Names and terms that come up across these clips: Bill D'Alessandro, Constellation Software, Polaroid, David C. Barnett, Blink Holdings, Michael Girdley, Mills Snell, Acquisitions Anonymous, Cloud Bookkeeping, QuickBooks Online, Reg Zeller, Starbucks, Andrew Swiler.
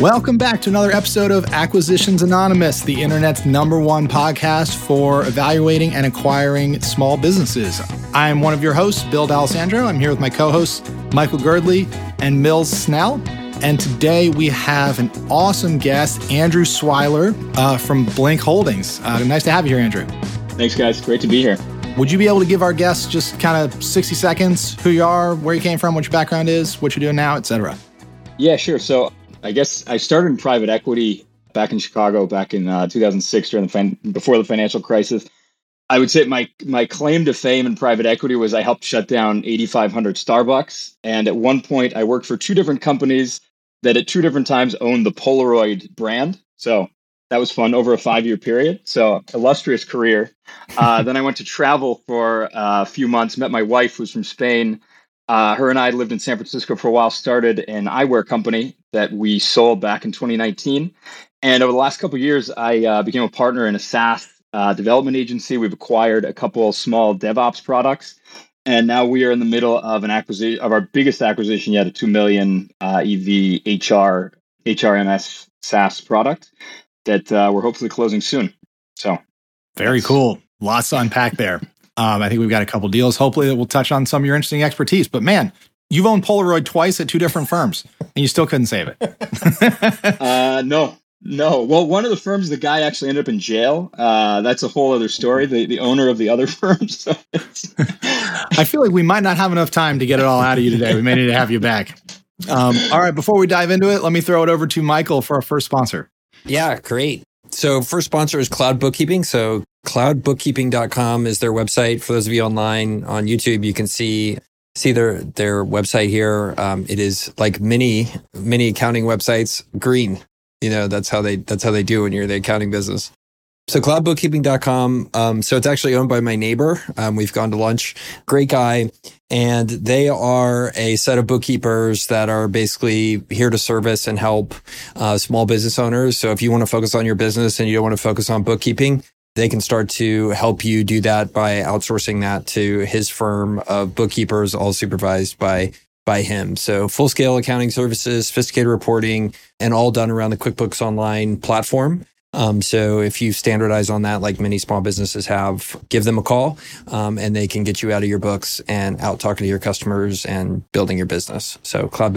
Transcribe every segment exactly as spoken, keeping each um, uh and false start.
Welcome back to another episode of Acquisitions Anonymous, the internet's number one podcast for evaluating and acquiring small businesses. I am one of your hosts, Bill D'Alessandro. I'm here with my co-hosts, Michael Girdley and Mills Snell. And today we have an awesome guest, Andrew Swiler uh, from Blink Holdings. Uh, nice to have you here, Andrew. Thanks, guys. Great to be here. Would you be able to give our guests just kind of sixty seconds, who you are, where you came from, what your background is, what you're doing now, et cetera? Yeah, sure. So I guess I started in private equity back in Chicago back in uh, two thousand six during the fin- before the financial crisis. I would say my my claim to fame in private equity was I helped shut down eighty-five hundred Starbucks. And at one point, I worked for two different companies that at two different times owned the Polaroid brand. So that was fun over a five-year period. So illustrious career. Uh, then I went to travel for a few months, met my wife, who's from Spain. Uh, her and I lived in San Francisco for a while, started an eyewear company that we sold back in twenty nineteen. And over the last couple of years, I uh, became a partner in a SaaS uh, development agency. We've acquired a couple of small DevOps products. And now we are in the middle of an acquisition of our biggest acquisition yet, a two million uh, E V H R, H R M S SaaS product that uh, we're hopefully closing soon. So very cool. Lots to unpack there. Um, I think we've got a couple deals, hopefully, that will touch on some of your interesting expertise. But man, you've owned Polaroid twice at two different firms, and you still couldn't save it. uh, no, no. Well, one of the firms, the guy actually ended up in jail. Uh, that's a whole other story. The the owner of the other firm. So I feel like we might not have enough time to get it all out of you today. We may need to have you back. Um, all right. Before we dive into it, let me throw it over to Michael for our first sponsor. Yeah, great. So first sponsor is Cloud Bookkeeping. So cloud bookkeeping dot com is their website. For those of you online on YouTube, you can see see their their website here. Um, it is like many many accounting websites, green. You know, that's how they that's how they do when you're in the accounting business. So cloud bookkeeping dot com. Um, so it's actually owned by my neighbor. Um, we've gone to lunch. Great guy. And they are a set of bookkeepers that are basically here to service and help uh, small business owners. So if you want to focus on your business and you don't want to focus on bookkeeping, they can start to help you do that by outsourcing that to his firm of bookkeepers, all supervised by by him. So full-scale accounting services, sophisticated reporting, and all done around the QuickBooks Online platform. Um, so if you standardize on that, like many small businesses have, give them a call um, and they can get you out of your books and out talking to your customers and building your business. So cloud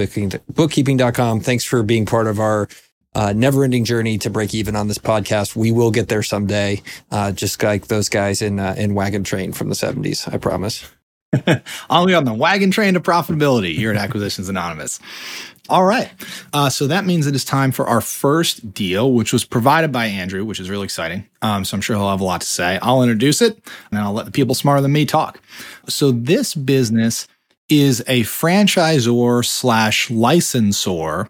bookkeeping dot com. Thanks for being part of our uh, never-ending journey to break even on this podcast. We will get there someday, uh, just like those guys in uh, in Wagon Train from the seventies, I promise. Only on the wagon train to profitability here at Acquisitions Anonymous. All right. Uh, so that means it is time for our first deal, which was provided by Andrew, which is really exciting. Um, so I'm sure he'll have a lot to say. I'll introduce it, and I'll let the people smarter than me talk. So this business is a franchisor slash licensor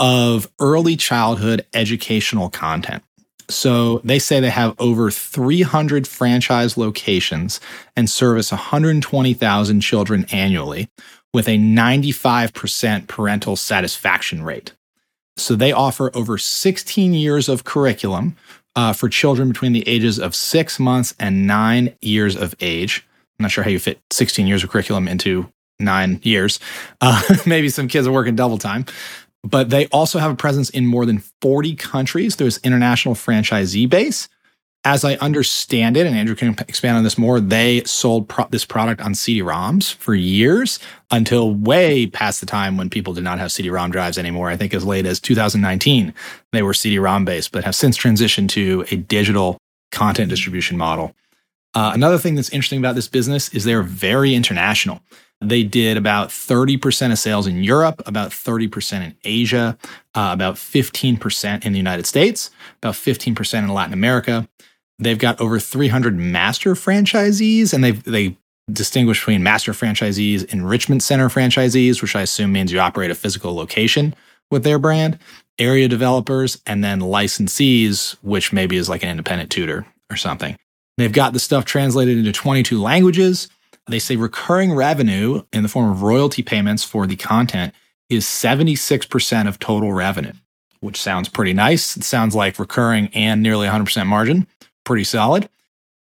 of early childhood educational content. So they say they have over three hundred franchise locations and service one hundred twenty thousand children annually, with a ninety-five percent parental satisfaction rate. So they offer over sixteen years of curriculum uh, for children between the ages of six months and nine years of age. I'm not sure how you fit sixteen years of curriculum into nine years. Uh, maybe some kids are working double time. But they also have a presence in more than forty countries. There's international franchisee base. As I understand it, and Andrew can expand on this more, they sold pro- this product on C D ROMs for years until way past the time when people did not have C D ROM drives anymore. I think as late as two thousand nineteen, they were C D ROM based, but have since transitioned to a digital content distribution model. Uh, another thing that's interesting about this business is they're very international. They did about thirty percent of sales in Europe, about thirty percent in Asia, uh, about fifteen percent in the United States, about fifteen percent in Latin America. They've got over three hundred master franchisees, and they they distinguish between master franchisees, enrichment center franchisees, which I assume means you operate a physical location with their brand, area developers, and then licensees, which maybe is like an independent tutor or something. They've got the stuff translated into twenty-two languages. They say recurring revenue in the form of royalty payments for the content is seventy-six percent of total revenue, which sounds pretty nice. It sounds like recurring and nearly one hundred percent margin. Pretty solid.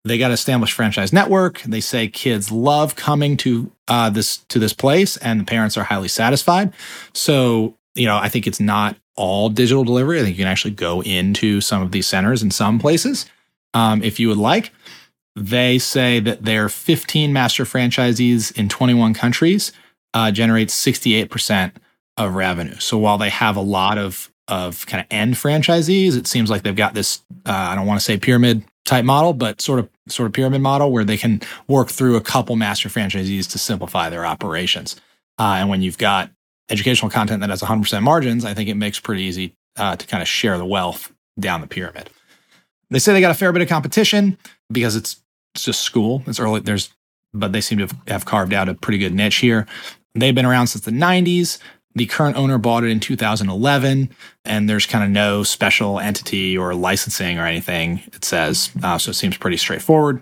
They got an established franchise network. They say kids love coming to uh, this to this place, and the parents are highly satisfied. So, you know, I think it's not all digital delivery. I think you can actually go into some of these centers in some places um, if you would like. They say that their fifteen master franchisees in twenty-one countries uh, generate sixty-eight percent of revenue. So while they have a lot of of kind of end franchisees, it seems like they've got this, uh, I don't want to say pyramid type model, but sort of sort of pyramid model where they can work through a couple master franchisees to simplify their operations. Uh, and when you've got educational content that has one hundred percent margins, I think it makes pretty easy uh, to kind of share the wealth down the pyramid. They say they got a fair bit of competition because it's, it's just school. It's early. There's, but they seem to have, have carved out a pretty good niche here. They've been around since the nineties. The current owner bought it in two thousand eleven, and there's kind of no special entity or licensing or anything, it says. Uh, so it seems pretty straightforward.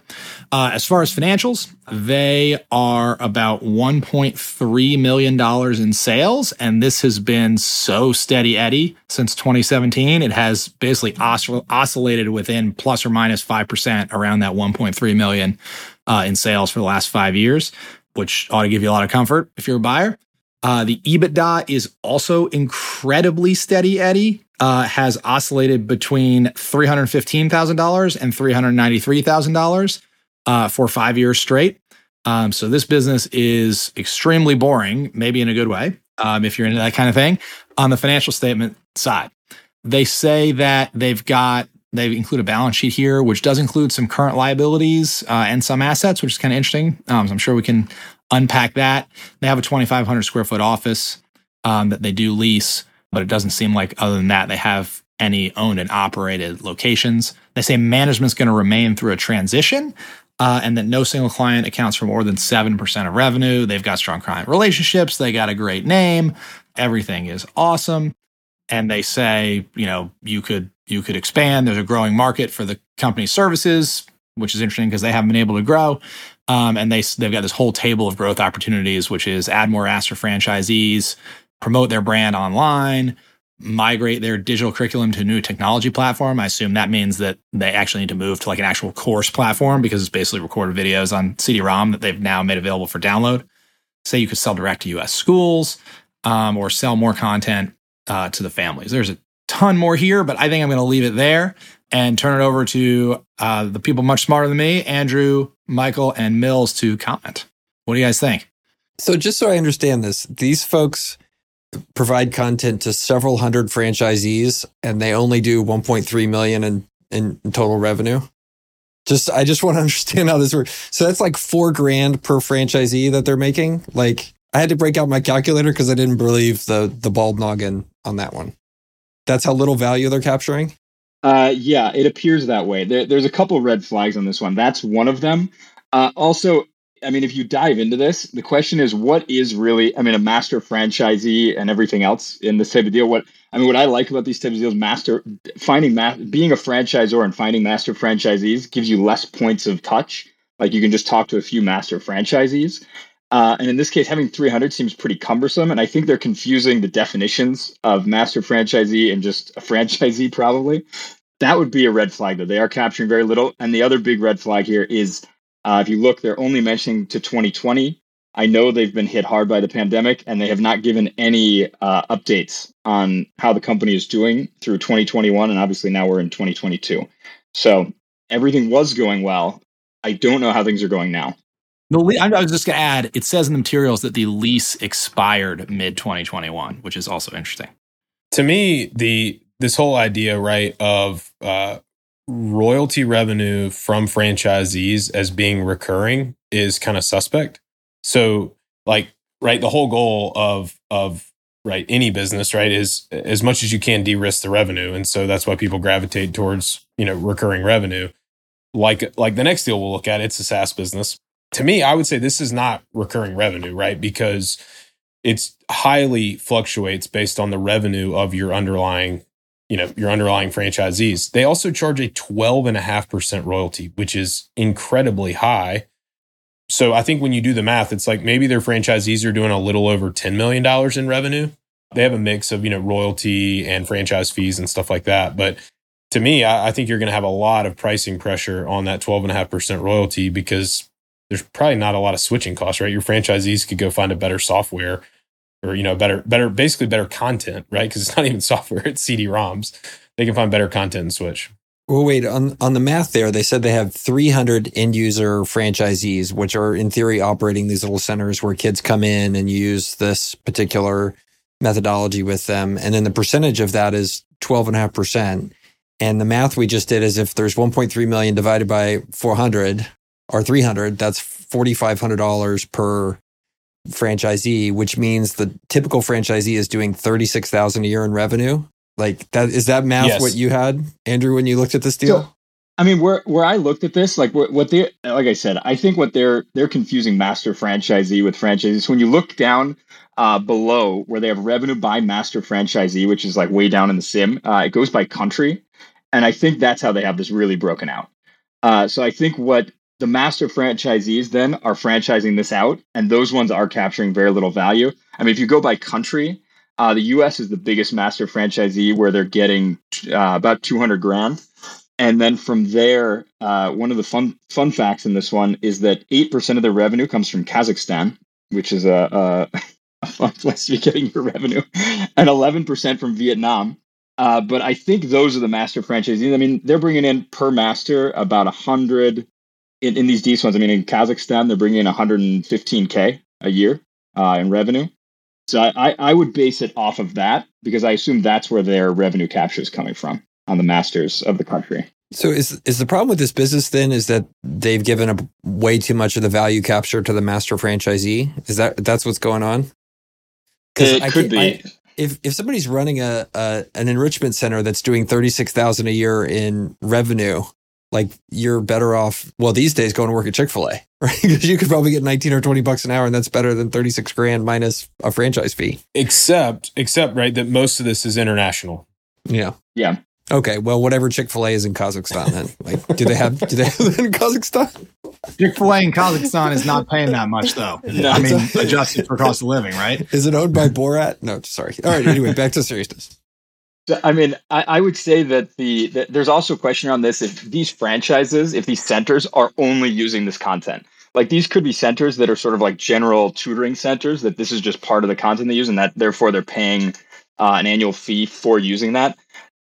Uh, as far as financials, they are about one point three million dollars in sales, and this has been so steady Eddie since twenty seventeen. It has basically oscill- oscillated within plus or minus five percent around that one point three million dollars uh, in sales for the last five years, which ought to give you a lot of comfort if you're a buyer. Uh, the EBITDA is also incredibly steady Eddie, uh, has oscillated between three hundred fifteen thousand dollars and three hundred ninety-three thousand dollars uh, for five years straight. Um, so this business is extremely boring, maybe in a good way, um, if you're into that kind of thing. On the financial statement side, they say that they've got, they include a balance sheet here, which does include some current liabilities uh, and some assets, which is kind of interesting. Um, so I'm sure we can unpack that. They have a twenty-five hundred square foot office um, that they do lease, but it doesn't seem like other than that, they have any owned and operated locations. They say management's going to remain through a transition uh, and that no single client accounts for more than seven percent of revenue. They've got strong client relationships. They got a great name. Everything is awesome. And they say, you know, you could, you could expand. There's a growing market for the company's services, which is interesting because they haven't been able to grow. Um, and they, they've got this whole table of growth opportunities, which is add more apps for franchisees, promote their brand online, migrate their digital curriculum to a new technology platform. I assume that means that they actually need to move to like an actual course platform because it's basically recorded videos on C D ROM that they've now made available for download. Say you could sell direct to U S schools um, or sell more content uh, to the families. There's a ton more here, but I think I'm going to leave it there and turn it over to uh, the people much smarter than me, Andrew, Michael, and Mills, to comment. What do you guys think? So just so I understand this, these folks provide content to several hundred franchisees, and they only do one point three million dollars in, in total revenue? Just, I just want to understand how this works. So that's like four grand per franchisee that they're making? Like, I had to break out my calculator because I didn't believe the the bald noggin on that one. That's how little value they're capturing? Uh, yeah, it appears that way. There, there's a couple red flags on this one. That's one of them. Uh, also, I mean, if you dive into this, the question is, what is really, I mean, a master franchisee and everything else in this type of deal? What I mean, what I like about these types of deals, master finding, ma- being a franchisor and finding master franchisees gives you less points of touch. Like you can just talk to a few master franchisees. Uh, and in this case, having three hundred seems pretty cumbersome. And I think they're confusing the definitions of master franchisee and just a franchisee, probably. That would be a red flag, though. They are capturing very little. And the other big red flag here is, uh, if you look, they're only mentioning to twenty twenty. I know they've been hit hard by the pandemic, and they have not given any uh, updates on how the company is doing through twenty twenty-one. And obviously now we're in twenty twenty-two. So everything was going well. I don't know how things are going now. The le- I was just going to add, it says in the materials that the lease expired mid twenty twenty-one, which is also interesting. To me, the this whole idea, right, of uh, royalty revenue from franchisees as being recurring is kind of suspect. So, like, right, the whole goal of of right any business, right, is as much as you can de-risk the revenue, and so that's why people gravitate towards, you know, recurring revenue. Like like the next deal we'll look at, it's a SaaS business. To me, I would say this is not recurring revenue, right? Because it's highly fluctuates based on the revenue of your underlying, you know, your underlying franchisees. They also charge a twelve point five percent royalty, which is incredibly high. So I think when you do the math, it's like maybe their franchisees are doing a little over ten million dollars in revenue. They have a mix of, you know, royalty and franchise fees and stuff like that. But to me, I, I think you're going to have a lot of pricing pressure on that twelve point five percent royalty because there's probably not a lot of switching costs, right? Your franchisees could go find a better software or, you know, better, better, basically better content, right? Because it's not even software, it's C D ROMs. They can find better content in Switch. Well, wait, on, on the math there, they said they have three hundred end user franchisees, which are in theory operating these little centers where kids come in and use this particular methodology with them. And then the percentage of that is twelve point five percent. And the math we just did is if there's one point three million divided by four hundred or three hundred, that's four thousand five hundred dollars per franchisee, which means the typical franchisee is doing thirty-six thousand dollars a year in revenue. Like that, is that math yes. what you had, Andrew, when you looked at this deal? So, I mean, where where I looked at this, like what, what they, like I said, I think what they're they're confusing master franchisee with franchisees. When you look down uh, below where they have revenue by master franchisee, which is like way down in the sim, uh, it goes by country, and I think that's how they have this really broken out. Uh, so I think what the master franchisees then are franchising this out, and those ones are capturing very little value. I mean, if you go by country. Uh, the U S is the biggest master franchisee where they're getting uh, about two hundred grand. And then from there, uh, one of the fun fun facts in this one is that eight percent of their revenue comes from Kazakhstan, which is a, a, a fun place to be getting your revenue, and eleven percent from Vietnam. Uh, but I think those are the master franchisees. I mean, they're bringing in per master about one hundred in, in these D ones. I mean, in Kazakhstan, they're bringing in one hundred fifteen thousand a year uh, in revenue. So I, I would base it off of that because I assume that's where their revenue capture is coming from on the masters of the country. So is is the problem with this business then is that they've given up way too much of the value capture to the master franchisee? Is that that's what's going on? It I could be. I, if if somebody's running a, a an enrichment center that's doing thirty-six thousand dollars a year in revenue, like you're better off. Well, these days going to work at Chick-fil-A, right? Because you could probably get nineteen or twenty bucks an hour, and that's better than thirty-six grand minus a franchise fee. Except, except, right, that most of this is international. Yeah, yeah. Okay, well, whatever Chick-fil-A is in Kazakhstan, then like, do they have? Do they have it in Kazakhstan? Chick-fil-A in Kazakhstan is not paying that much, though. No, I mean, adjusted for cost of living, right? Is it owned by Borat? No, sorry. All right. Anyway, back to seriousness. I mean, I, I would say that the that there's also a question around this. If these franchises, if these centers are only using this content, like these could be centers that are sort of like general tutoring centers, that this is just part of the content they use and that therefore they're paying uh, an annual fee for using that.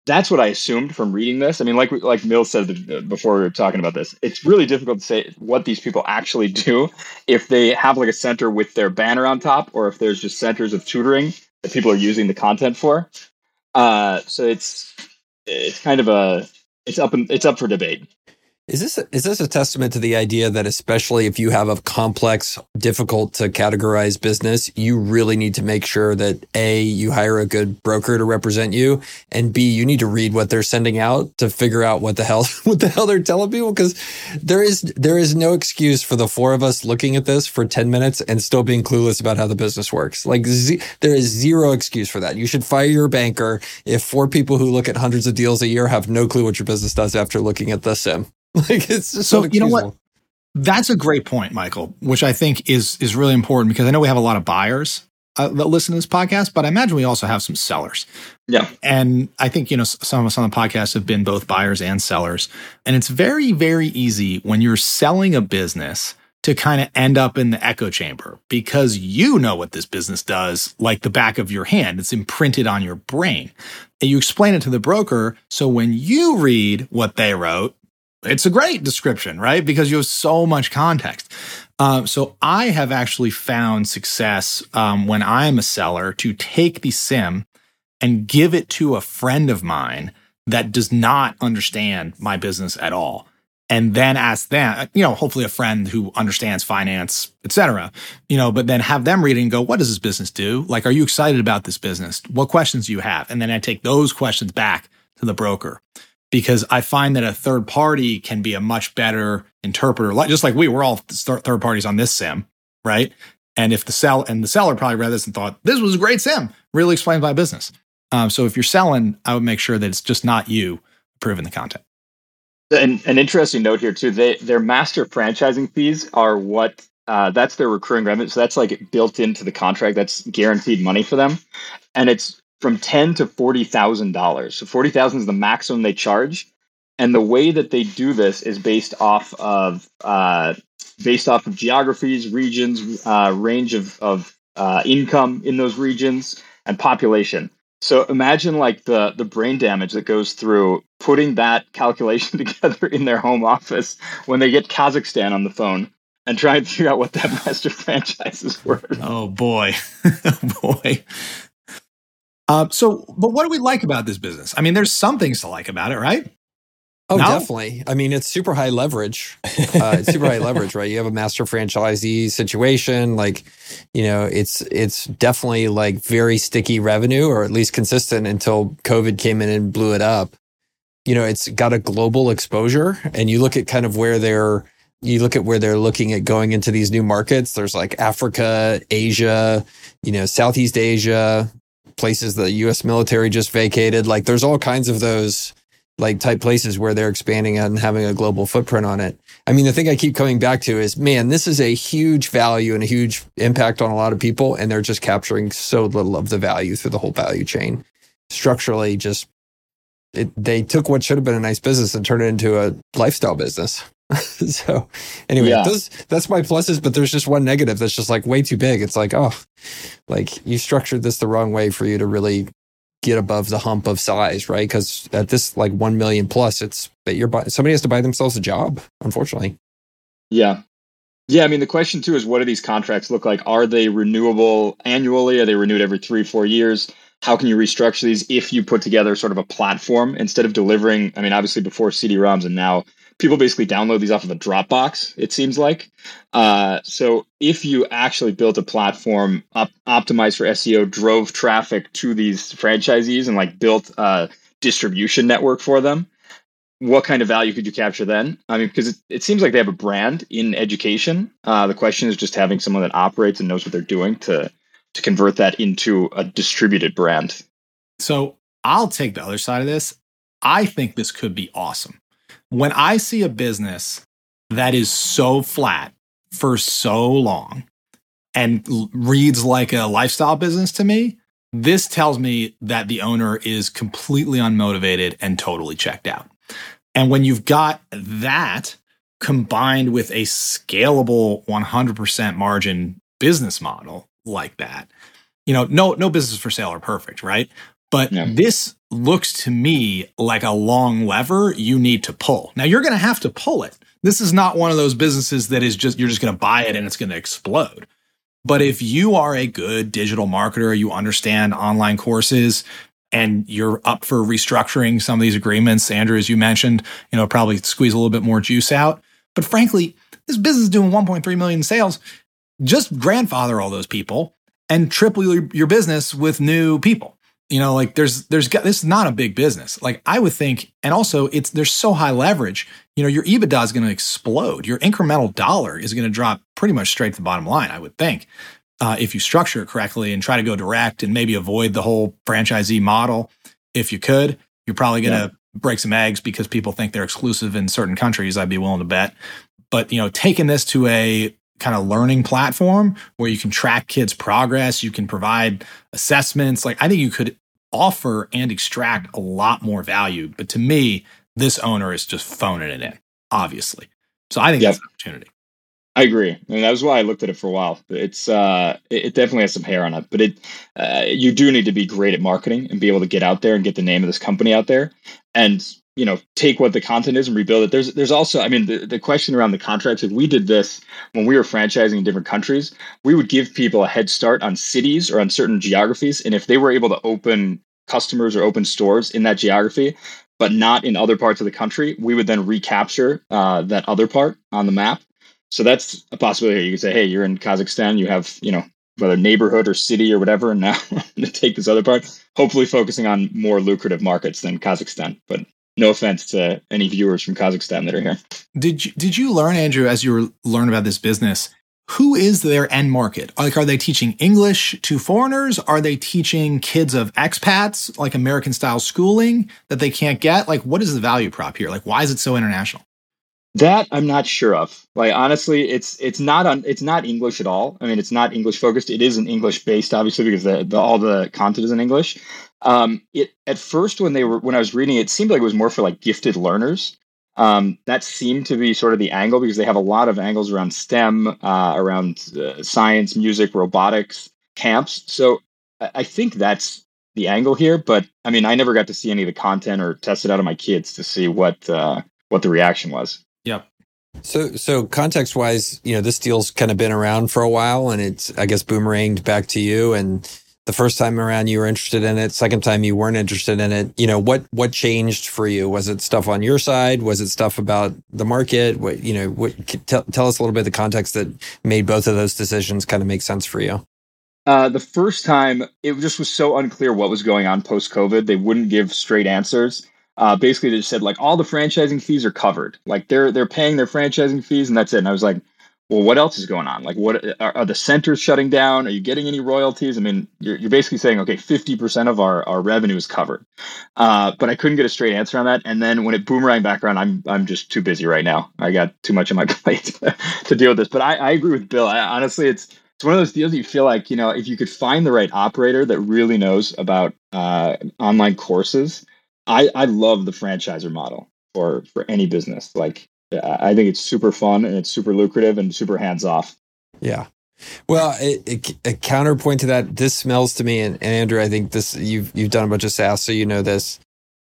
That's what I assumed from reading this. I mean, like like Mills said before we were talking about this, it's really difficult to say what these people actually do if they have like a center with their banner on top or if there's just centers of tutoring that people are using the content for. Uh, so it's it's kind of a it's up and it's up for debate. Is this a, is this a testament to the idea that especially if you have a complex, difficult to categorize business, you really need to make sure that A, you hire a good broker to represent you, and B, you need to read what they're sending out to figure out what the hell what the hell they're telling people, because there is there is no excuse for the four of us looking at this for ten minutes and still being clueless about how the business works. Like z- there is zero excuse for that. You should fire your banker if four people who look at hundreds of deals a year have no clue what your business does after looking at the sim. Like it's just so you know what? That's a great point, Michael, which I think is is really important because I know we have a lot of buyers uh, that listen to this podcast, but I imagine we also have some sellers. Yeah, and I think you know some of us on the podcast have been both buyers and sellers, and it's very very easy when you're selling a business to kind of end up in the echo chamber because you know what this business does like the back of your hand. It's imprinted on your brain, and you explain it to the broker. So when you read what they wrote. It's a great description, right? Because you have so much context. Uh, so I have actually found success um, when I'm a seller to take the sim and give it to a friend of mine that does not understand my business at all. And then ask them, you know, hopefully a friend who understands finance, et cetera, you know, but then have them read it and go, what does this business do? Like, are you excited about this business? What questions do you have? And then I take those questions back to the broker. Because I find that a third party can be a much better interpreter, just like we were all third parties on this sim, right? And if the sell and the seller probably read this and thought this was a great sim, really explains my business. Um, so if you're selling, I would make sure that it's just not you approving the content. And an interesting note here too: they, their master franchising fees are what uh, that's their recurring revenue. So that's like built into the contract. That's guaranteed money for them, and it's. From ten to forty thousand dollars. So forty thousand is the maximum they charge, and the way that they do this is based off of uh, based off of geographies, regions, uh, range of of uh, income in those regions, and population. So imagine like the the brain damage that goes through putting that calculation together in their home office when they get Kazakhstan on the phone and trying to figure out what that master franchise is worth. Oh, boy. oh, boy. Uh, so, but what do we like about this business? I mean, there's some things to like about it, right? Oh, no? Definitely. I mean, it's super high leverage. Uh, it's super high leverage, right? You have a master franchisee situation. Like, you know, it's it's definitely like very sticky revenue, or at least consistent until COVID came in and blew it up. You know, it's got a global exposure, and you look at kind of where they're, you look at where they're looking at going into these new markets. There's like Africa, Asia, you know, Southeast Asia, places the U S military just vacated. Like, there's all kinds of those like type places where they're expanding and having a global footprint on it. I mean, the thing I keep coming back to is, man, this is a huge value and a huge impact on a lot of people, and they're just capturing so little of the value through the whole value chain. Structurally, just it, they took what should have been a nice business and turned it into a lifestyle business. So anyway, yeah. those, that's my pluses, but there's just one negative that's just like way too big. It's like, oh, like you structured this the wrong way for you to really get above the hump of size, right? Because at this like one million plus, it's that you're buy- somebody has to buy themselves a job, unfortunately. Yeah. Yeah. I mean, the question too is, what do these contracts look like? Are they renewable annually? Are they renewed every three, four years? How can you restructure these if you put together sort of a platform instead of delivering? I mean, obviously before C D ROMs and now people basically download these off of a Dropbox, it seems like. Uh, so if you actually built a platform op- optimized for S E O, drove traffic to these franchisees and like built a distribution network for them, what kind of value could you capture then? I mean, because it, it seems like they have a brand in education. Uh, the question is just having someone that operates and knows what they're doing to to convert that into a distributed brand. So I'll take the other side of this. I think this could be awesome. When I see a business that is so flat for so long and l- reads like a lifestyle business to me, this tells me that the owner is completely unmotivated and totally checked out. And when you've got that combined with a scalable one hundred percent margin business model like that, you know, no, no business for sale are perfect, right? But yeah. This looks to me like a long lever you need to pull. Now, you're going to have to pull it. This is not one of those businesses that is just, you're just going to buy it and it's going to explode. But if you are a good digital marketer, you understand online courses, and you're up for restructuring some of these agreements, Andrew, as you mentioned, you know, probably squeeze a little bit more juice out. But frankly, this business is doing one point three million in sales. Just grandfather all those people and triple your, your business with new people. You know, like there's, there's, this is not a big business. Like I would think, and also it's, there's so high leverage, you know, your EBITDA is going to explode. Your incremental dollar is going to drop pretty much straight to the bottom line, I would think, uh, if you structure it correctly and try to go direct and maybe avoid the whole franchisee model. If you could, you're probably going to yeah. break some eggs because people think they're exclusive in certain countries, I'd be willing to bet. But, you know, taking this to a kind of learning platform where you can track kids' progress, you can provide assessments. Like I think you could offer and extract a lot more value. But to me, this owner is just phoning it in, obviously. So I think yep. that's an opportunity. I agree. And that was why I looked at it for a while. It's uh, it definitely has some hair on it, but it uh, you do need to be great at marketing and be able to get out there and get the name of this company out there and, you know, take what the content is and rebuild it. There's there's also, I mean, the, the question around the contracts, if we did this when we were franchising in different countries, we would give people a head start on cities or on certain geographies. And if they were able to open customers or open stores in that geography, but not in other parts of the country, we would then recapture uh, that other part on the map. So that's a possibility. You could say, hey, you're in Kazakhstan, you have, you know, whether neighborhood or city or whatever, and now I'm going to take this other part, hopefully focusing on more lucrative markets than Kazakhstan. But no offense to any viewers from Kazakhstan that are here. Did you, did you learn, Andrew, as you were learning about this business, who is their end market? Like, are they teaching English to foreigners? Are they teaching kids of expats, like American-style schooling that they can't get? Like, what is the value prop here? Like, why is it so international? That I'm not sure of. Like, honestly, it's it's not on it's not English at all. I mean, it's not English focused. It isn't English based, obviously, because the, the, all the content is in English. Um, it at first when they were when I was reading, it seemed like it was more for like gifted learners. Um, that seemed to be sort of the angle because they have a lot of angles around STEM, uh, around uh, science, music, robotics, camps. So I think that's the angle here. But I mean, I never got to see any of the content or test it out on my kids to see what uh, what the reaction was. Yep. So, so context wise, you know, this deal's kind of been around for a while, and it's, I guess, boomeranged back to you. And the first time around, you were interested in it. Second time, you weren't interested in it. You know, what what changed for you? Was it stuff on your side? Was it stuff about the market? What, you know, what, tell, tell us a little bit of the context that made both of those decisions kind of make sense for you. Uh, the first time, it just was so unclear what was going on post-COVID. They wouldn't give straight answers. Uh, basically, they just said, like, all the franchising fees are covered. Like, they're they're paying their franchising fees, and that's it. And I was like, well, what else is going on? Like, what are, are the centers shutting down? Are you getting any royalties? I mean, you're, you're basically saying, okay, fifty percent of our, our revenue is covered. Uh, but I couldn't get a straight answer on that. And then when it boomeranged back around, I'm I'm just too busy right now. I got too much on my plate to deal with this. But I, I agree with Bill. I, honestly, it's it's one of those deals that you feel like, you know, if you could find the right operator that really knows about uh, online courses, I, I love the franchisor model for, for any business. Like, I think it's super fun and it's super lucrative and super hands-off. Yeah. Well, it, it, a counterpoint to that, this smells to me, and, and Andrew, I think this, you've, you've done a bunch of SaaS, so you know this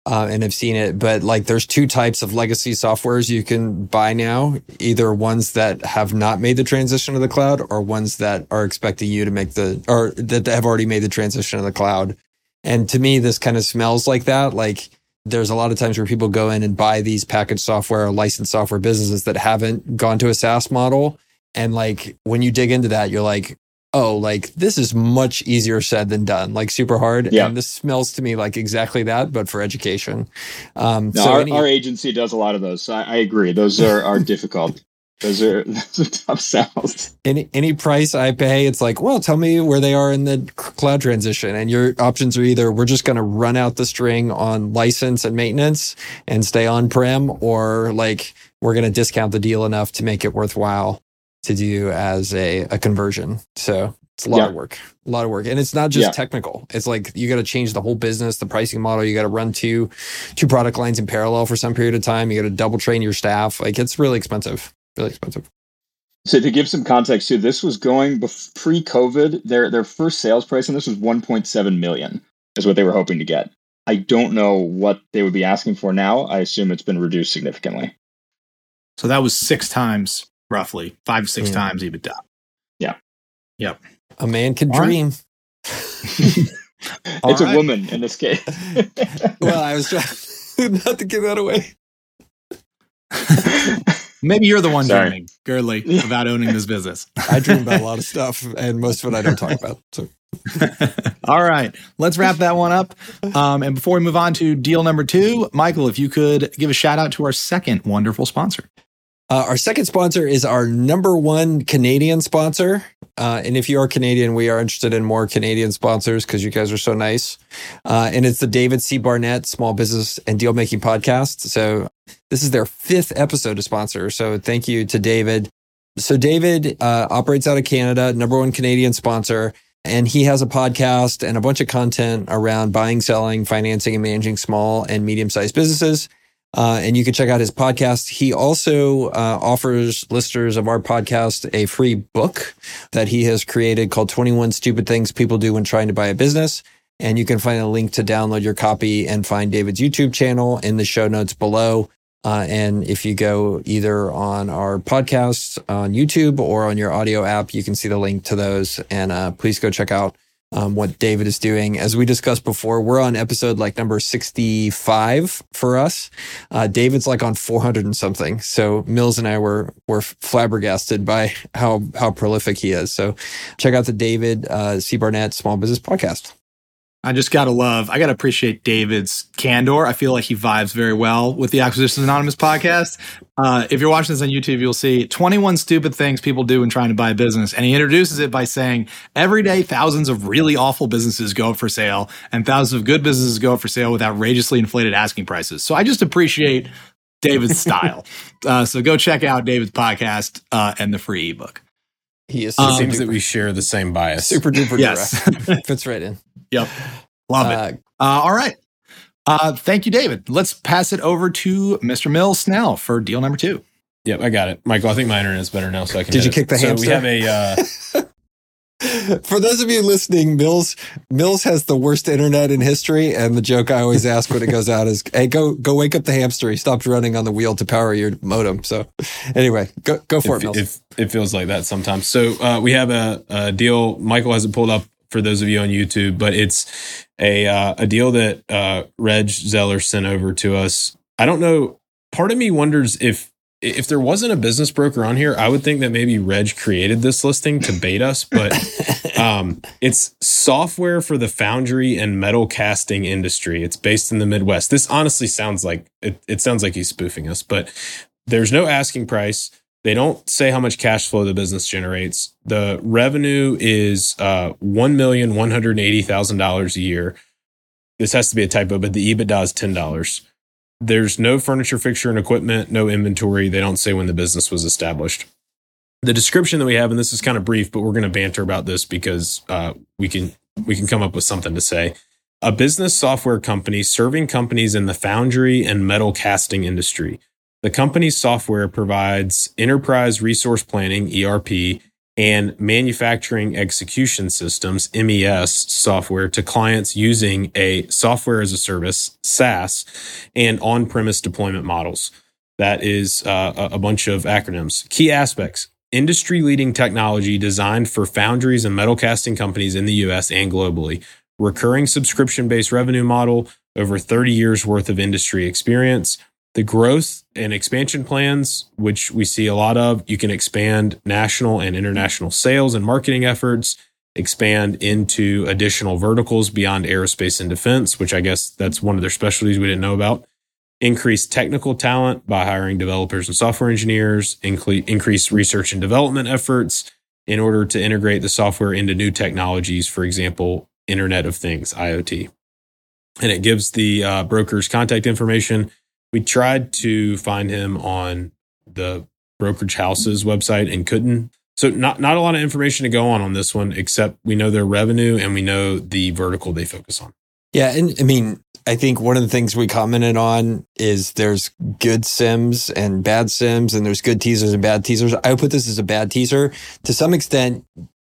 uh, and have seen it, but like there's two types of legacy softwares you can buy now, either ones that have not made the transition to the cloud or ones that are expecting you to make the, or that have already made the transition to the cloud. And to me, this kind of smells like that. Like, there's a lot of times where people go in and buy these packaged software or licensed software businesses that haven't gone to a SaaS model. And like, when you dig into that, you're like, oh, like this is much easier said than done, like super hard. Yeah. And this smells to me like exactly that, but for education. Um, no, so our, any- our agency does a lot of those. So I, I agree. Those are, are difficult. Those are, those are tough sales. Any any price I pay, it's like, well, tell me where they are in the cloud transition. And your options are either we're just going to run out the string on license and maintenance and stay on-prem, or like we're going to discount the deal enough to make it worthwhile to do as a, a conversion. So it's a lot yeah. of work, a lot of work. And it's not just yeah. technical. It's like you got to change the whole business, the pricing model. You got to run two, two product lines in parallel for some period of time. You got to double train your staff. Like it's really expensive. Really expensive. So to give some context too, this was going bef- pre-COVID. Their their first sales price on this was one point seven million dollars is what they were hoping to get. I don't know what they would be asking for now. I assume it's been reduced significantly. So that was six times, roughly five six yeah. times EBITDA. Yeah, yep. A man can All dream. Right. It's right. a woman in this case. Well, I was trying not to give that away. Maybe you're the one Sorry. dreaming, Girdley, about owning this business. I dream about a lot of stuff, and most of it I don't talk about. So. All right. Let's wrap that one up. Um, and before we move on to deal number two, Michael, if you could give a shout out to our second wonderful sponsor. Uh, our second sponsor is our number one Canadian sponsor. Uh, and if you are Canadian, we are interested in more Canadian sponsors because you guys are so nice. Uh, and it's the David C. Barnett Small Business and Deal Making Podcast. So this is their fifth episode of sponsor. So thank you to David. So David uh, operates out of Canada, number one Canadian sponsor. And he has a podcast and a bunch of content around buying, selling, financing, and managing small and medium-sized businesses. Uh, and you can check out his podcast. He also uh, offers listeners of our podcast a free book that he has created called twenty-one Stupid Things People Do When Trying to Buy a Business. And you can find a link to download your copy and find David's YouTube channel in the show notes below. Uh, and if you go either on our podcast on YouTube or on your audio app, you can see the link to those. And uh, please go check out Um, what David is doing. As we discussed before, we're on episode like number sixty-five for us. Uh, David's like on four hundred and something. So Mills and I were were flabbergasted by how how prolific he is. So check out the David uh, C. Barnett Small Business Podcast. I just got to love, I got to appreciate David's candor. I feel like he vibes very well with the Acquisitions Anonymous podcast. Uh, if you're watching this on YouTube, you'll see twenty-one stupid things people do when trying to buy a business. And he introduces it by saying, every day, thousands of really awful businesses go up for sale and thousands of good businesses go up for sale with outrageously inflated asking prices. So I just appreciate David's style. Uh, so go check out David's podcast uh, and the free ebook. He is. It um, seems that we share the same bias. Super duper yes. direct. Fits right in. Yep. Love uh, it. Uh, all right. Uh, thank you, David. Let's pass it over to Mister Mills Snell for deal number two. Yep, I got it. Michael, I think my internet is better now, so I can Did you it. kick the hamster? So we have a... Uh, For those of you listening, Mills Mills has the worst internet in history, and the joke I always ask when it goes out is, "Hey, go go wake up the hamster. He stopped running on the wheel to power your modem." So, anyway, go go for if, it, Mills. If, it feels like that sometimes. So uh, we have a, a deal. Michael hasn't pulled up for those of you on YouTube, but it's a uh, a deal that uh, Reg Zeller sent over to us. I don't know. Part of me wonders if. If there wasn't a business broker on here, I would think that maybe Reg created this listing to bait us, but um, it's software for the foundry and metal casting industry. It's based in the Midwest. This honestly sounds like, it, it sounds like he's spoofing us, but there's no asking price. They don't say how much cash flow the business generates. The revenue is uh, one million one hundred eighty thousand dollars a year. This has to be a typo, but the EBITDA is ten dollars. There's no furniture, fixture, and equipment, no inventory. They don't say when the business was established. The description that we have, and this is kind of brief, but we're going to banter about this because uh, we can we can come up with something to say. A business software company serving companies in the foundry and metal casting industry. The company's software provides enterprise resource planning, E R P, and manufacturing execution systems, M E S software, to clients using a software as a service, SaaS, and on-premise deployment models. That is uh, a bunch of acronyms. Key aspects, industry-leading technology designed for foundries and metal casting companies in the U S and globally, recurring subscription-based revenue model, over thirty years worth of industry experience. The growth and expansion plans, which we see a lot of, you can expand national and international sales and marketing efforts, expand into additional verticals beyond aerospace and defense, which I guess that's one of their specialties we didn't know about, increase technical talent by hiring developers and software engineers, increase research and development efforts in order to integrate the software into new technologies, for example, Internet of Things, I O T. And it gives the uh, broker's contact information. We tried to find him on the brokerage house's website and couldn't. So not, not a lot of information to go on on this one, except we know their revenue and we know the vertical they focus on. Yeah. And I mean, I think one of the things we commented on is there's good sims and bad sims, and there's good teasers and bad teasers. I would put this as a bad teaser. To some extent,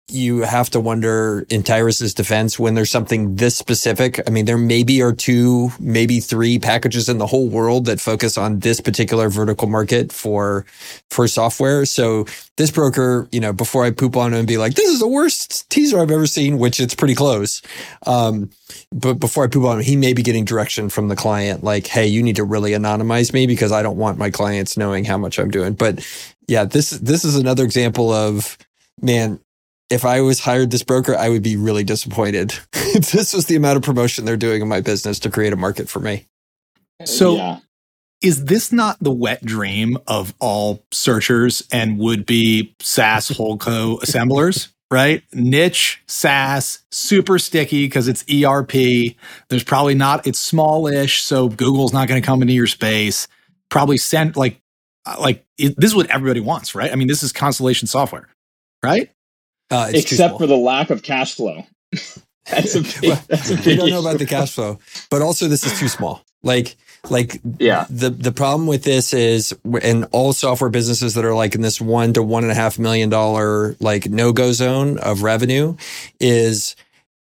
you have to wonder, in Tyrus's defense, when there's something this specific. I mean, there maybe are two, maybe three packages in the whole world that focus on this particular vertical market for for software. So this broker, you know, before I poop on him and be like, this is the worst teaser I've ever seen, which it's pretty close. Um, but before I poop on him, he may be getting direction from the client, like, hey, you need to really anonymize me because I don't want my clients knowing how much I'm doing. But yeah, this this is another example of, man, if I was hired this broker, I would be really disappointed if this was the amount of promotion they're doing in my business to create a market for me. So yeah. Is this not the wet dream of all searchers and would-be SaaS Holdco assemblers, right? Niche, SaaS, super sticky because it's E R P. There's probably not, it's smallish, so Google's not going to come into your space. Probably send, like, like it, this is what everybody wants, right? I mean, this is Constellation Software, right? Uh, Except for the lack of cash flow. That's a big, well, that's a big we don't know about the cash flow, but also this is too small. Like, like yeah. the, the problem with this is, and all software businesses that are like in this one to one and a half million dollar, like no-go zone of revenue, is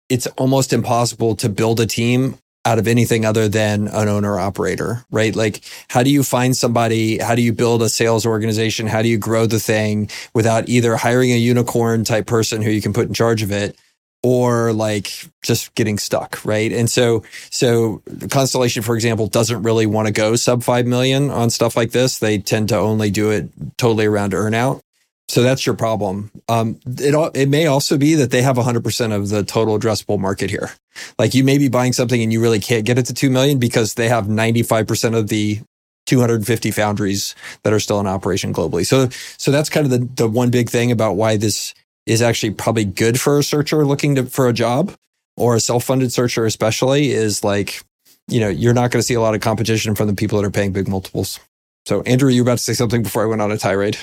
it's almost impossible to build a team out of anything other than an owner operator, right? Like, how do you find somebody? How do you build a sales organization? How do you grow the thing without either hiring a unicorn type person who you can put in charge of it, or like just getting stuck, right? And so, so Constellation, for example, doesn't really want to go sub five million on stuff like this. They tend to only do it totally around earnout. So that's your problem. Um, it it may also be that they have one hundred percent of the total addressable market here. Like, you may be buying something and you really can't get it to two million because they have ninety-five percent of the two hundred fifty foundries that are still in operation globally. So so that's kind of the, the one big thing about why this is actually probably good for a searcher looking to, for a job, or a self-funded searcher especially, is like, you know, you're not going to see a lot of competition from the people that are paying big multiples. So Andrew, you were about to say something before I went on a tirade.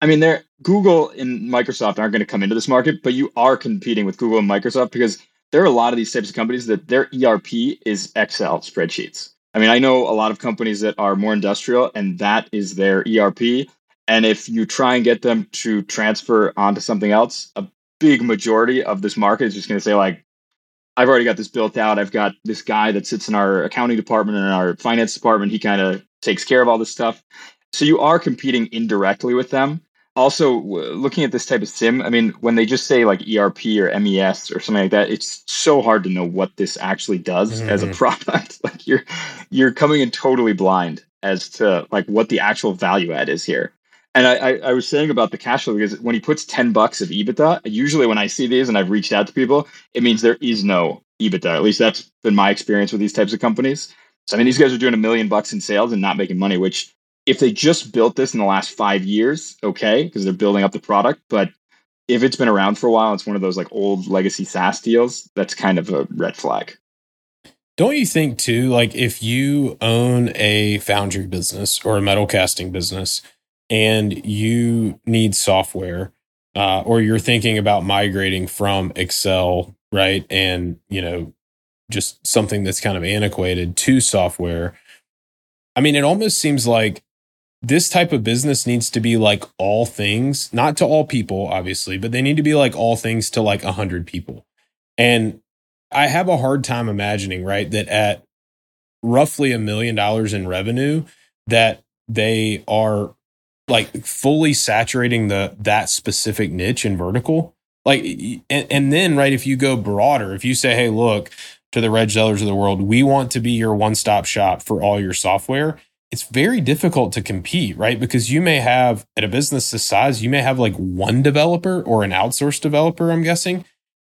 I mean, they're, Google and Microsoft aren't going to come into this market, but you are competing with Google and Microsoft because there are a lot of these types of companies that their E R P is Excel spreadsheets. I mean, I know a lot of companies that are more industrial, and that is their E R P. And if you try and get them to transfer onto something else, a big majority of this market is just going to say, like, I've already got this built out. I've got this guy that sits in our accounting department and in our finance department. He kind of takes care of all this stuff. So you are competing indirectly with them. Also, looking at this type of SIM, I mean, when they just say like E R P or M E S or something like that, it's so hard to know what this actually does mm-hmm. as a product. Like you're you're coming in totally blind as to like what the actual value add is here. And I, I, I was saying about the cash flow, because when he puts ten bucks of EBITDA, usually when I see these and I've reached out to people, it means there is no EBITDA. At least that's been my experience with these types of companies. So, I mean, these guys are doing a million bucks in sales and not making money, which if they just built this in the last five years, okay, because they're building up the product. But if it's been around for a while, it's one of those like old legacy SaaS deals. That's kind of a red flag. Don't you think too, like if you own a foundry business or a metal casting business, and you need software, uh, or you're thinking about migrating from Excel, right? And, you know, just something that's kind of antiquated to software. I mean, it almost seems like this type of business needs to be like all things, not to all people, obviously, but they need to be like all things to like one hundred people. And I have a hard time imagining, right, that at roughly a million dollars in revenue, that they are like fully saturating the that specific niche and vertical. Like, and, and then, right, if you go broader, if you say, hey, look, to the Reg Zellers of the world, we want to be your one-stop shop for all your software, it's very difficult to compete, right? Because you may have, at a business this size, you may have like one developer or an outsourced developer, I'm guessing,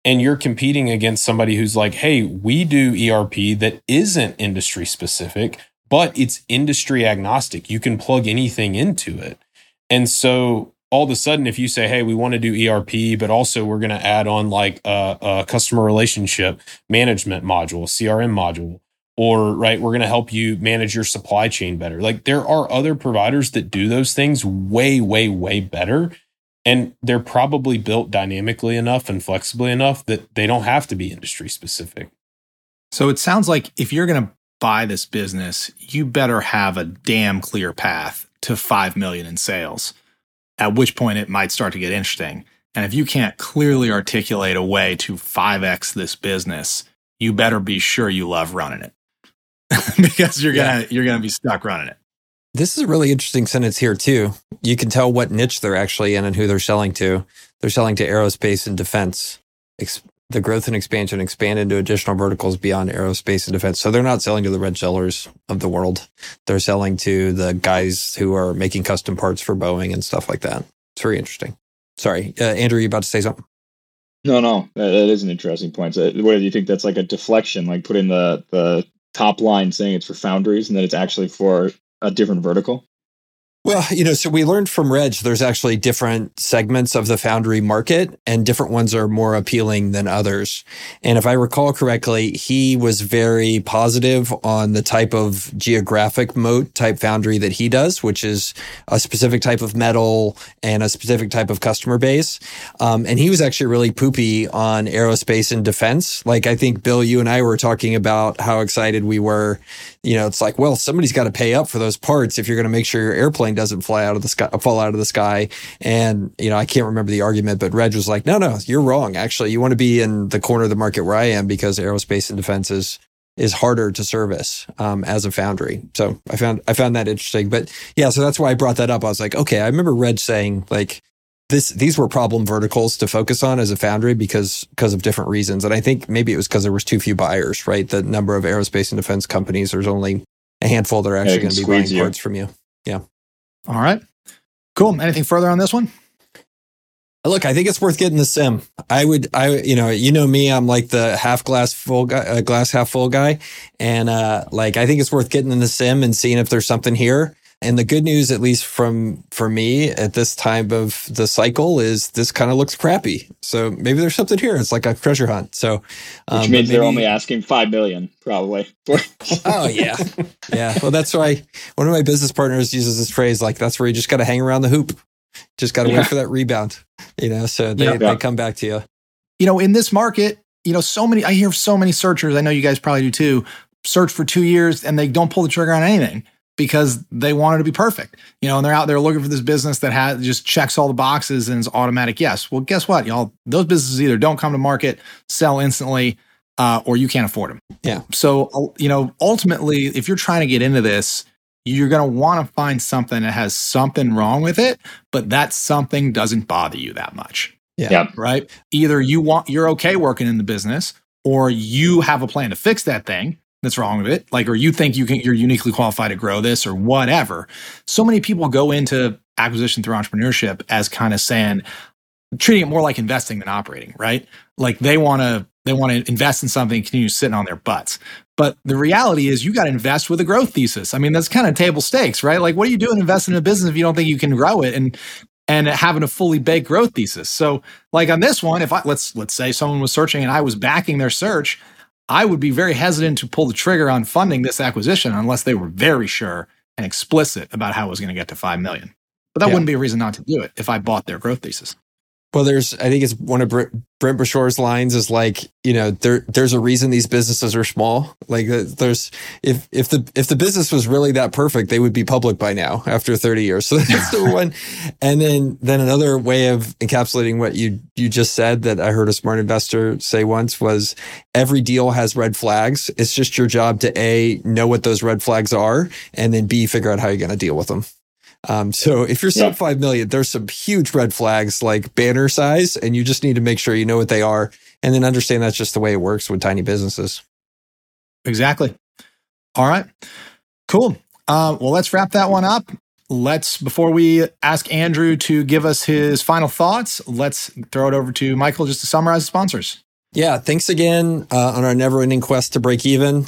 and you're competing against somebody who's like, hey, we do E R P that isn't industry specific, but it's industry agnostic. You can plug anything into it. And so all of a sudden, if you say, hey, we want to do E R P, but also we're going to add on like a, a customer relationship management module, C R M module, or right, we're going to help you manage your supply chain better. Like there are other providers that do those things way, way, way better. And they're probably built dynamically enough and flexibly enough that they don't have to be industry specific. So it sounds like if you're going to buy this business, you better have a damn clear path to five million in sales, at which point it might start to get interesting. And if you can't clearly articulate a way to five X this business, you better be sure you love running it because you're going to, yeah. you're going to be stuck running it. This is a really interesting sentence here too. You can tell what niche they're actually in and who they're selling to. They're selling to aerospace and defense. Ex- The growth and expansion expand into additional verticals beyond aerospace and defense. So they're not selling to the Reg Zellers of the world. They're selling to the guys who are making custom parts for Boeing and stuff like that. It's very interesting. Sorry, uh, Andrew, you about to say something? No, no, that, that is an interesting point. So, what do you think? That's like a deflection, like put in the, the top line saying it's for foundries and that it's actually for a different vertical. Well, you know, so we learned from Reg, there's actually different segments of the foundry market and different ones are more appealing than others. And if I recall correctly, he was very positive on the type of geographic moat type foundry that he does, which is a specific type of metal and a specific type of customer base. Um, and he was actually really poopy on aerospace and defense. Like, I think, Bill, you and I were talking about how excited we were. You know, it's like, well, somebody's got to pay up for those parts if you're going to make sure your airplane doesn't fly out of the sky, fall out of the sky. And, you know, I can't remember the argument, but Reg was like, no, no, you're wrong. Actually, you want to be in the corner of the market where I am because aerospace and defense is, is harder to service um, as a foundry. So I found, I found that interesting, but yeah, so that's why I brought that up. I was like, okay, I remember Reg saying like this, these were problem verticals to focus on as a foundry because, because of different reasons. And I think maybe it was because there was too few buyers, right? The number of aerospace and defense companies, there's only a handful that are actually going to be buying you. parts from you. Yeah. All right. Cool. Anything further on this one? Look, I think it's worth getting the SIM. I would, I, you know, you know me, I'm like the half glass full guy, uh, glass half full guy. And uh, like, I think it's worth getting in the SIM and seeing if there's something here. And the good news, at least from, for me at this time of the cycle, is this kind of looks crappy. So maybe there's something here. It's like a treasure hunt. So, um, which means maybe, they're only asking five million dollars probably. Oh yeah. Yeah. Well, that's why one of my business partners uses this phrase, like, that's where you just got to hang around the hoop. Just got to yeah. wait for that rebound, you know, so they, yeah, yeah. they come back to you. You know, in this market, you know, so many, I hear so many searchers. I know you guys probably do too. Search for two years and they don't pull the trigger on anything. because they wanted to be perfect, you know, and they're out there looking for this business that has just checks all the boxes and is automatic. Yes. Well, guess what, y'all? Those businesses either don't come to market, sell instantly, uh, or you can't afford them. Yeah. So, you know, ultimately, if you're trying to get into this, you're going to want to find something that has something wrong with it, but that something doesn't bother you that much. Yeah. Yep. Right. Either you want, you're okay working in the business, or you have a plan to fix that thing that's wrong with it. Like, or you think you can, you're uniquely qualified to grow this or whatever. So many people go into acquisition through entrepreneurship as kind of saying, treating it more like investing than operating, right? Like they want to, they want to invest in something and continue sitting on their butts. But the reality is you got to invest with a growth thesis. I mean, that's kind of table stakes, right? Like, what are you doing investing in a business if you don't think you can grow it? And, and having a fully baked growth thesis. So like on this one, if I, let's, let's say someone was searching and I was backing their search, I would be very hesitant to pull the trigger on funding this acquisition unless they were very sure and explicit about how it was going to get to five million dollars. But that yeah. wouldn't be a reason not to do it if I bought their growth thesis. Well, there's, I think it's one of Brent, Brent Breshore's lines is like, you know, there, there's a reason these businesses are small. Like there's, if, if the, if the business was really that perfect, they would be public by now after thirty years. So that's the one. And then, then another way of encapsulating what you, you just said that I heard a smart investor say once was every deal has red flags. It's just your job to A, know what those red flags are, and then B, figure out how you're going to deal with them. Um, so if you're sub yeah. five million, there's some huge red flags like banner size, and you just need to make sure you know what they are and then understand that's just the way it works with tiny businesses. Exactly. All right, cool. Uh, well, let's wrap that one up. Let's, before we ask Andrew to give us his final thoughts, let's throw it over to Michael just to summarize the sponsors. Yeah. Thanks again uh, on our never ending quest to break even,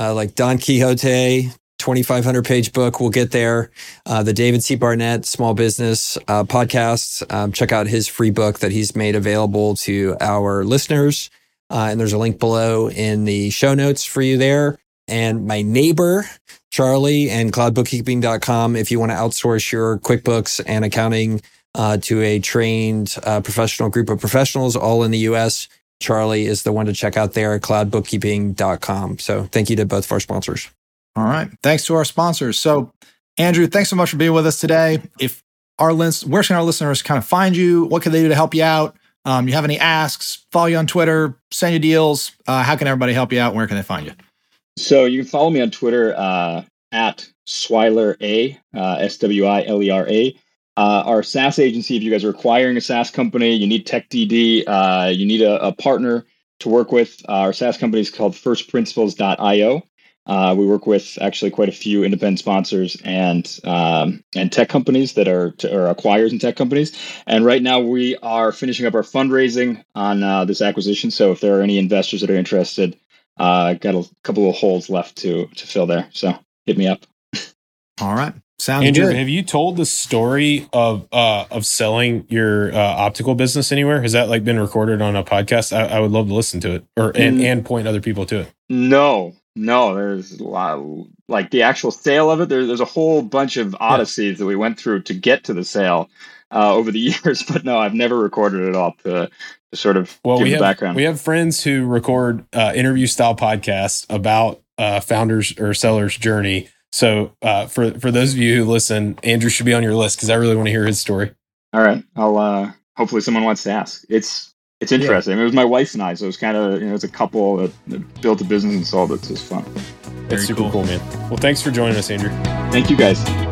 uh, like Don Quixote, twenty-five hundred page book. We'll get there. Uh, the David C. Barnett Small Business uh, Podcast. Um, check out his free book that he's made available to our listeners. Uh, and there's a link below in the show notes for you there. And my neighbor, Charlie, and cloud bookkeeping dot com if you want to outsource your QuickBooks and accounting uh, to a trained uh, professional group of professionals all in the U S. Charlie is the one to check out there at cloud bookkeeping dot com. So thank you to both of our sponsors. All right. Thanks to our sponsors. So, Andrew, thanks so much for being with us today. If our list, where can our listeners kind of find you? What can they do to help you out? Um, you have any asks? Follow you on Twitter, send you deals. Uh, how can everybody help you out? Where can they find you? So you can follow me on Twitter uh, at Swiler A, uh, S W I L E R A. Uh, our SaaS agency, if you guys are acquiring a SaaS company, you need tech D D, uh, you need a, a partner to work with. Uh, our SaaS company is called first principles dot io. Uh, we work with actually quite a few independent sponsors and um, and tech companies that are to, or acquirers in tech companies. And right now we are finishing up our fundraising on uh, this acquisition. So if there are any investors that are interested, uh, got a couple of holes left to to fill there. So hit me up. All right. Sounds Andrew, good. Have you told the story of uh, of selling your uh, optical business anywhere? Has that like been recorded on a podcast? I, I would love to listen to it or and, mm. and point other people to it. No. No, there's a lot of, like the actual sale of it. There, there's a whole bunch of odysseys yeah. that we went through to get to the sale uh, over the years. But no, I've never recorded it all to, to sort of well, give we the have, background. We have friends who record uh, interview style podcasts about uh, founders or sellers' journey. So uh, for, for those of you who listen, Andrew should be on your list because I really want to hear his story. All right. I'll uh, hopefully someone wants to ask. It's It's interesting. Yeah. It was my wife and I, so it was kind of, you know, it's a couple that, that built a business and sold it. So it's fun. That's super cool. cool, man. Well, thanks for joining us, Andrew. Thank you, guys.